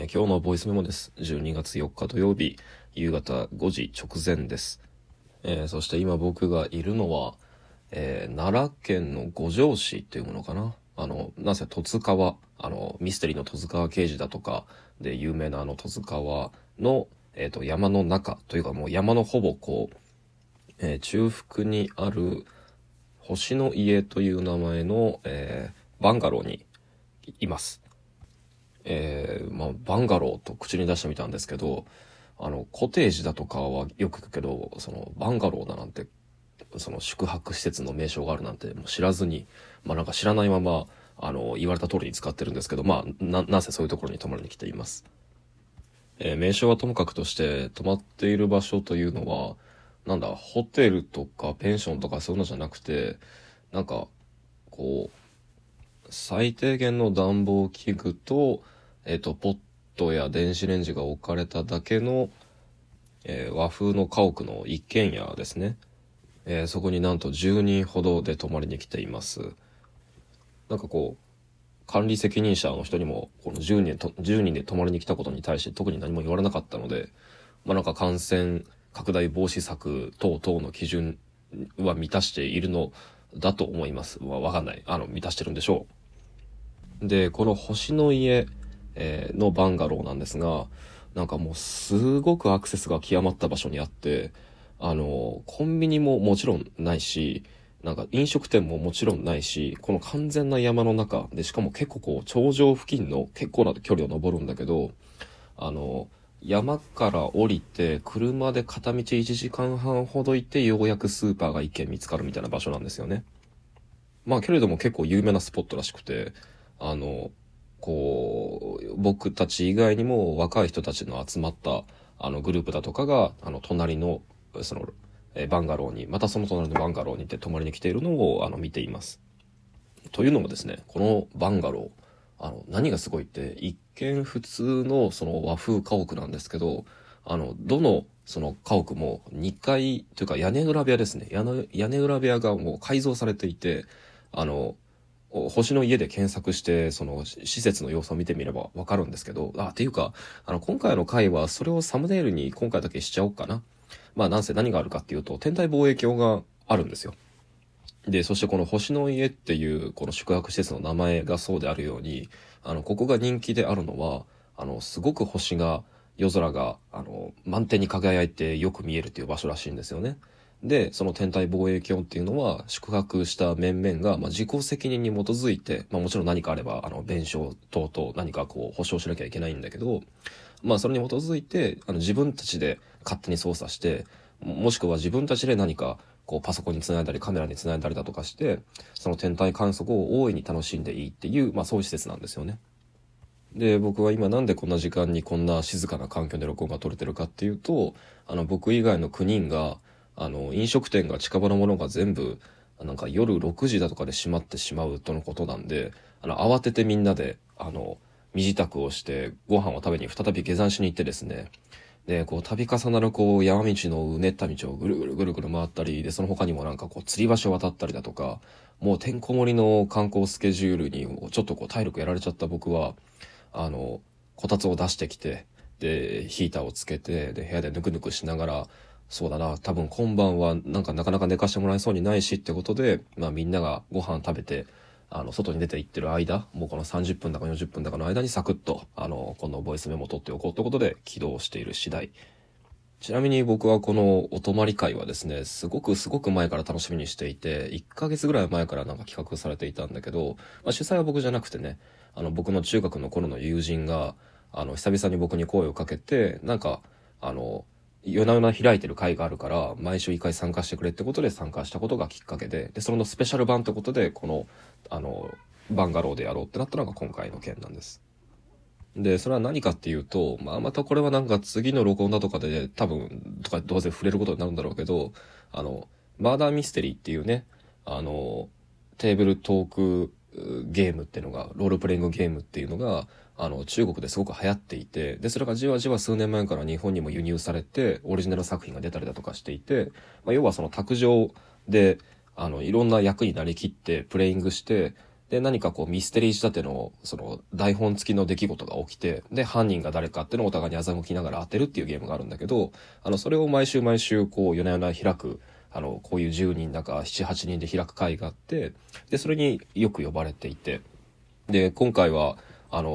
今日のボイスメモです。12月4日土曜日夕方5時直前です。そして今僕がいるのは、奈良県の五條市っていうものかな。なんせ十津川、ミステリーの十津川刑事だとかで有名な十津川の、山の中というか、もう山のほぼこう、中腹にある星の家という名前の、バンガローにいます。バンガローと口に出してみたんですけど、コテージだとかはよく聞くけど、そのバンガローだなんて、その宿泊施設の名称があるなんてもう知らずに、なんか知らないまま言われた通りに使ってるんですけど、なんせそういうところに泊まりに来ています。名称はともかくとして、泊まっている場所というのはホテルとかペンションとかそういうのじゃなくて、最低限の暖房器具と、ポットや電子レンジが置かれただけの、和風の家屋の一軒家ですね。そこになんと10人ほどで泊まりに来ています。管理責任者の人にもこの10人で泊まりに来たことに対して特に何も言われなかったので、感染拡大防止策等々の基準は満たしているのだと思います。わかんない。満たしてるんでしょう。で、この星の家のバンガローなんですが、もうすごくアクセスが極まった場所にあって、コンビニももちろんないし、飲食店ももちろんないし、この完全な山の中で、しかも結構頂上付近の結構な距離を登るんだけど、山から降りて車で片道1時間半ほど行って、ようやくスーパーが1軒見つかるみたいな場所なんですよね。けれども結構有名なスポットらしくて、僕たち以外にも若い人たちの集まったグループだとかが、隣のそのバンガローに、またその隣のバンガローに行って泊まりに来ているのを見ています。というのもですね、このバンガロー、何がすごいって、一見普通のその和風家屋なんですけど、どのその家屋も2階というか、屋根裏部屋ですね。屋根裏部屋がもう改造されていて、星の家で検索してその施設の様子を見てみればわかるんですけど、っていうか、今回の回はそれをサムネイルに今回だけしちゃおうかな。なんせ何があるかっていうと、天体望遠鏡があるんですよ。で、そしてこの星の家っていうこの宿泊施設の名前がそうであるように、ここが人気であるのは、すごく夜空が、満点に輝いてよく見えるっていう場所らしいんですよね。で、その天体望遠鏡っていうのは、宿泊した面々が、自己責任に基づいて、もちろん何かあれば、弁償等々何か保証しなきゃいけないんだけど、それに基づいて、自分たちで勝手に操作して、もしくは自分たちで何か、パソコンにつないだりカメラにつないだりだとかして、その天体観測を大いに楽しんでいいっていう、そういう施設なんですよね。で、僕は今なんでこんな時間にこんな静かな環境で録音が撮れてるかっていうと、僕以外の9人が飲食店が近場のものが全部夜6時だとかで閉まってしまうとのことなんで、慌ててみんなで身支度をしてご飯を食べに再び下山しに行ってですね、で、度重なる山道のうねった道をぐるぐる回ったり、で、その他にも釣り橋を渡ったりだとか、もうてんこ盛りの観光スケジュールにちょっと体力やられちゃった僕は、こたつを出してきて、で、ヒーターをつけて、で、部屋でぬくぬくしながら、そうだな、多分今晩はなかなか寝かしてもらえそうにないしってことで、みんながご飯食べて、外に出て行ってる間、もうこの30分だか40分だかの間にサクッと、このボイスメモを取っておこうということで起動している次第。ちなみに僕はこのお泊まり会はですね、すごく前から楽しみにしていて、1ヶ月ぐらい前から企画されていたんだけど、主催は僕じゃなくてね、僕の中学の頃の友人が、久々に僕に声をかけて、夜な夜な開いてる会があるから、毎週1回参加してくれってことで参加したことがきっかけで、で、そのスペシャル版ってことで、この、バンガローでやろうってなったのが今回の件なんです。で、それは何かっていうと、またこれは次の録音だとかで、多分、とかどうせ触れることになるんだろうけど、マーダーミステリーっていうね、テーブルトークゲームっていうのが、ロールプレイングゲームっていうのが、中国ですごく流行っていて、で、それがじわじわ数年前から日本にも輸入されて、オリジナル作品が出たりだとかしていて、要はその卓上で、いろんな役になりきって、プレイングして、で何かこうミステリー仕立てのその台本付きの出来事が起きて、で犯人が誰かっていうのをお互いに欺きながら当てるっていうゲームがあるんだけど、それを毎週こう夜な夜な開く、こういう10人だか7、8人で開く会があって、でそれによく呼ばれていて、で今回は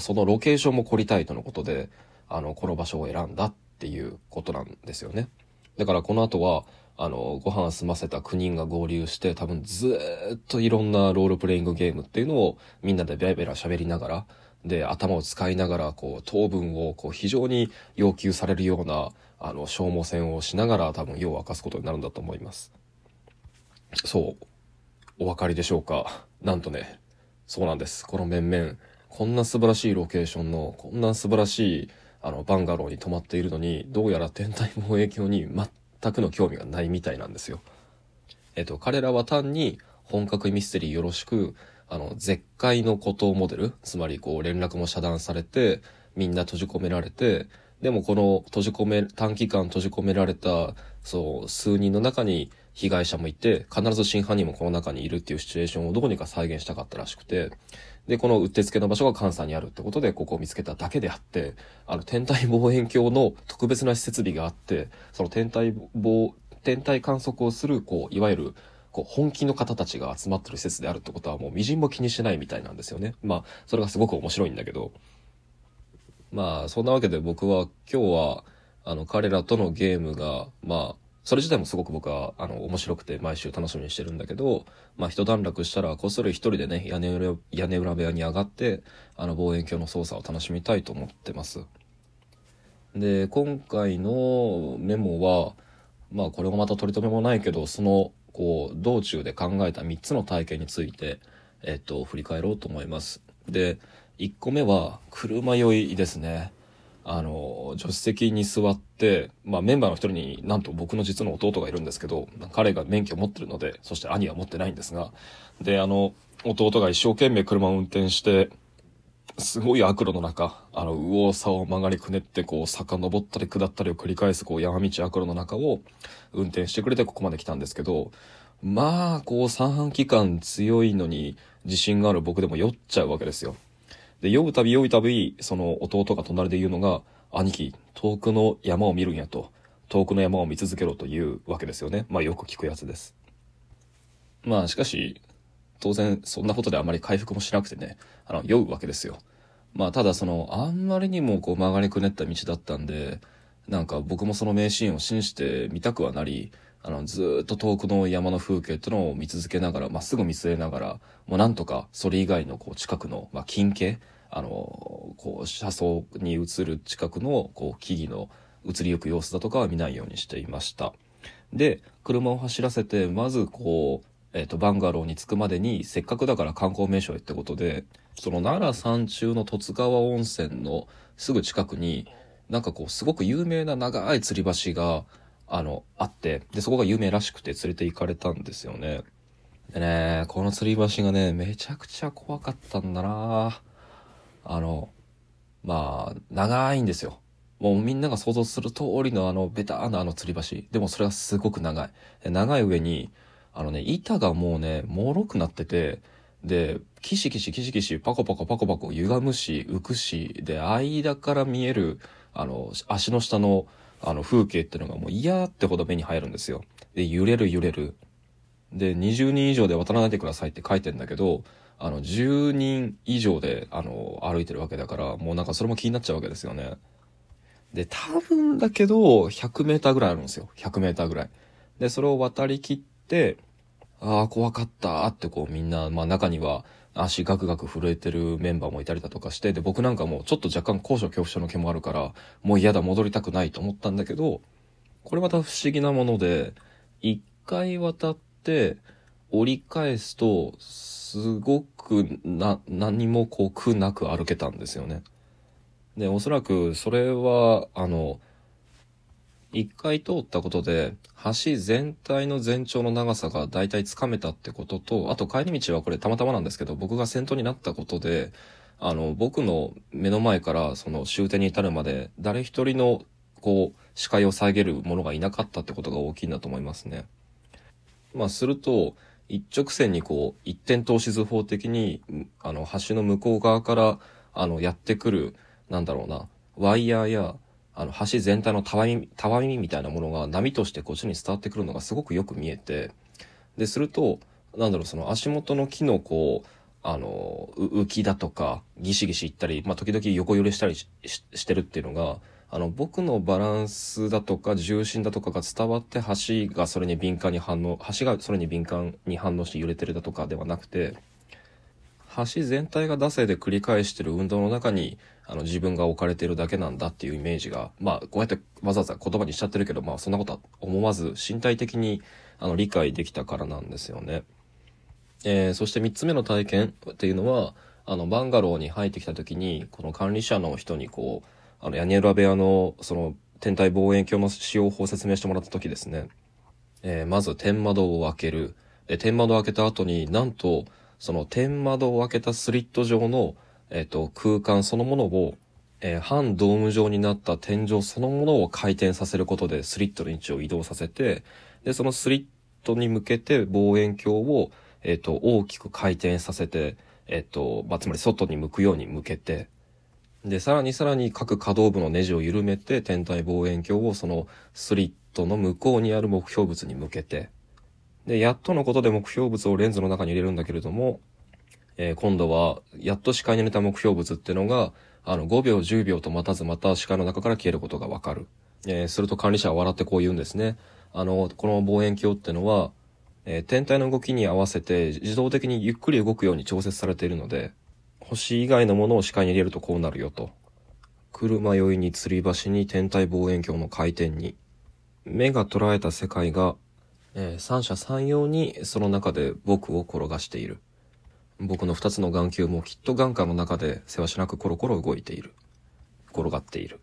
そのロケーションも凝りたいとのことでこの場所を選んだっていうことなんですよね。だからこの後はご飯済ませた9人が合流して、多分ずっといろんなロールプレイングゲームっていうのをみんなでベラベラ喋りながら、で頭を使いながらこう糖分をこう非常に要求されるような消耗戦をしながら、多分夜を明かすことになるんだと思います。そうお分かりでしょうか。なんとね、そうなんです。この面々、こんな素晴らしいロケーションのこんな素晴らしいバンガローに泊まっているのに、どうやら天体望遠鏡に全くの興味がないみたいなんですよ。彼らは単に本格ミステリーよろしく、絶海の孤島モデル、つまりこう連絡も遮断されて、みんな閉じ込められて、でもこの短期間閉じ込められた、そう、数人の中に被害者もいて、必ず真犯人もこの中にいるっていうシチュエーションをどうにか再現したかったらしくて、で、このうってつけの場所が関西にあるってことで、ここを見つけただけであって、天体望遠鏡の特別な設備があって、その天体観測をする、こう、いわゆる、こう、本気の方たちが集まってる施設であるってことは、もう微塵も気にしてないみたいなんですよね。まあ、それがすごく面白いんだけど。まあ、そんなわけで僕は今日は、彼らとのゲームが、まあ、それ自体もすごく僕は、面白くて毎週楽しみにしてるんだけど、まあ、一段落したら、こっそり一人でね、屋根裏部屋に上がって、望遠鏡の操作を楽しみたいと思ってます。で、今回のメモは、まあ、これもまた取り留めもないけど、その、こう、道中で考えた3つの体験について、振り返ろうと思います。で、1個目は、車酔いですね。助手席に座って、まあメンバーの一人になんと僕の実の弟がいるんですけど、彼が免許を持ってるので、そして兄は持ってないんですが、で、弟が一生懸命車を運転して、すごい悪路の中、右往左往曲がりくねって、こう、遡ったり下ったりを繰り返す、こう、山道悪路の中を運転してくれてここまで来たんですけど、まあ、こう、三半規管強いのに、自信がある僕でも酔っちゃうわけですよ。で、酔うたび、その弟が隣で言うのが、兄貴、遠くの山を見るんやと、遠くの山を見続けろというわけですよね。まあよく聞くやつです。まあしかし、当然そんなことであまり回復もしなくてね、酔うわけですよ。まあただあんまりにもこう曲がりくねった道だったんで、なんか僕もその名シーンを信じてみたくはなり、ずっと遠くの山の風景ってのを見続けながら、まっすぐ見据えながら、もうなんとかそれ以外のこう近くの、まあ近景、こう車窓に映る近くのこう木々の移りゆく様子だとかは見ないようにしていました。で、車を走らせて、まずこう、バンガローに着くまでに、せっかくだから観光名所へってことで、その奈良山中の十津川温泉のすぐ近くに、なんかこう、すごく有名な長い吊り橋が、あって、で、そこが有名らしくて連れて行かれたんですよね。でね、この吊り橋がね、めちゃくちゃ怖かったんだな。まあ、長いんですよ。もうみんなが想像する通りのベターな吊り橋。でもそれはすごく長い。長い上に、板がもうね、脆くなってて、で、キシキシ、パコパコ歪むし、浮くし、で、間から見える、足の下の、風景ってのがもう嫌ってほど目に入るんですよ。で、揺れる。で、20人以上で渡らないでくださいって書いてんだけど、10人以上で、歩いてるわけだから、もうなんかそれも気になっちゃうわけですよね。で、多分だけど、100メーターぐらいあるんですよ。100メーターぐらい。で、それを渡り切って、ああ、怖かったってこうみんな、まあ中には足ガクガク震えてるメンバーもいたりだとかして、で、僕なんかもうちょっと若干高所恐怖症の気もあるから、もう嫌だ、戻りたくないと思ったんだけど、これまた不思議なもので、一回渡って、折り返すと、すごく何もこう苦なく歩けたんですよね。で、おそらくそれは、一回通ったことで、橋全体の全長の長さが大体つかめたってことと、あと帰り道はこれたまたまなんですけど、僕が先頭になったことで、僕の目の前からその終点に至るまで、誰一人のこう、視界を遮るものがいなかったってことが大きいんだと思いますね。まあすると、一直線にこう一点透視図法的に橋の向こう側からやってくるなんだろうなワイヤーや橋全体のたわみみたいなものが波としてこっちに伝わってくるのがすごくよく見えて、でするとなんだろうその足元の木のこう浮きだとかギシギシいったり、まあ、時々横揺れしたり してるっていうのが僕のバランスだとか重心だとかが伝わって橋がそれに敏感に反応して揺れてるだとかではなくて、橋全体が惰性で繰り返してる運動の中に自分が置かれているだけなんだっていうイメージが、まあこうやってわざわざ言葉にしちゃってるけど、まあそんなことは思わず身体的に理解できたからなんですよね。そして3つ目の体験っていうのはバンガローに入ってきた時にこの管理者の人にこう屋根裏部屋のその天体望遠鏡の使用法を説明してもらった時ですね、まず天窓を開ける。天窓を開けた後になんとその天窓を開けたスリット状の、空間そのものを、半ドーム状になった天井そのものを回転させることでスリットの位置を移動させて、でそのスリットに向けて望遠鏡を、大きく回転させて、つまり外に向くように向けて、でさらに各可動部のネジを緩めて天体望遠鏡をそのスリットの向こうにある目標物に向けて、でやっとのことで目標物をレンズの中に入れるんだけれども、今度はやっと視界に入れた目標物ってのが5秒10秒と待たずまた視界の中から消えることがわかる。すると管理者は笑ってこう言うんですね。この望遠鏡ってのは、天体の動きに合わせて自動的にゆっくり動くように調節されているので、星以外のものを視界に入れるとこうなるよと。車酔いに吊り橋に天体望遠鏡の回転に。目が捉えた世界が、三者三様にその中で僕を転がしている。僕の2つの眼球もきっと眼下の中でせわしなくコロコロ動いている。転がっている。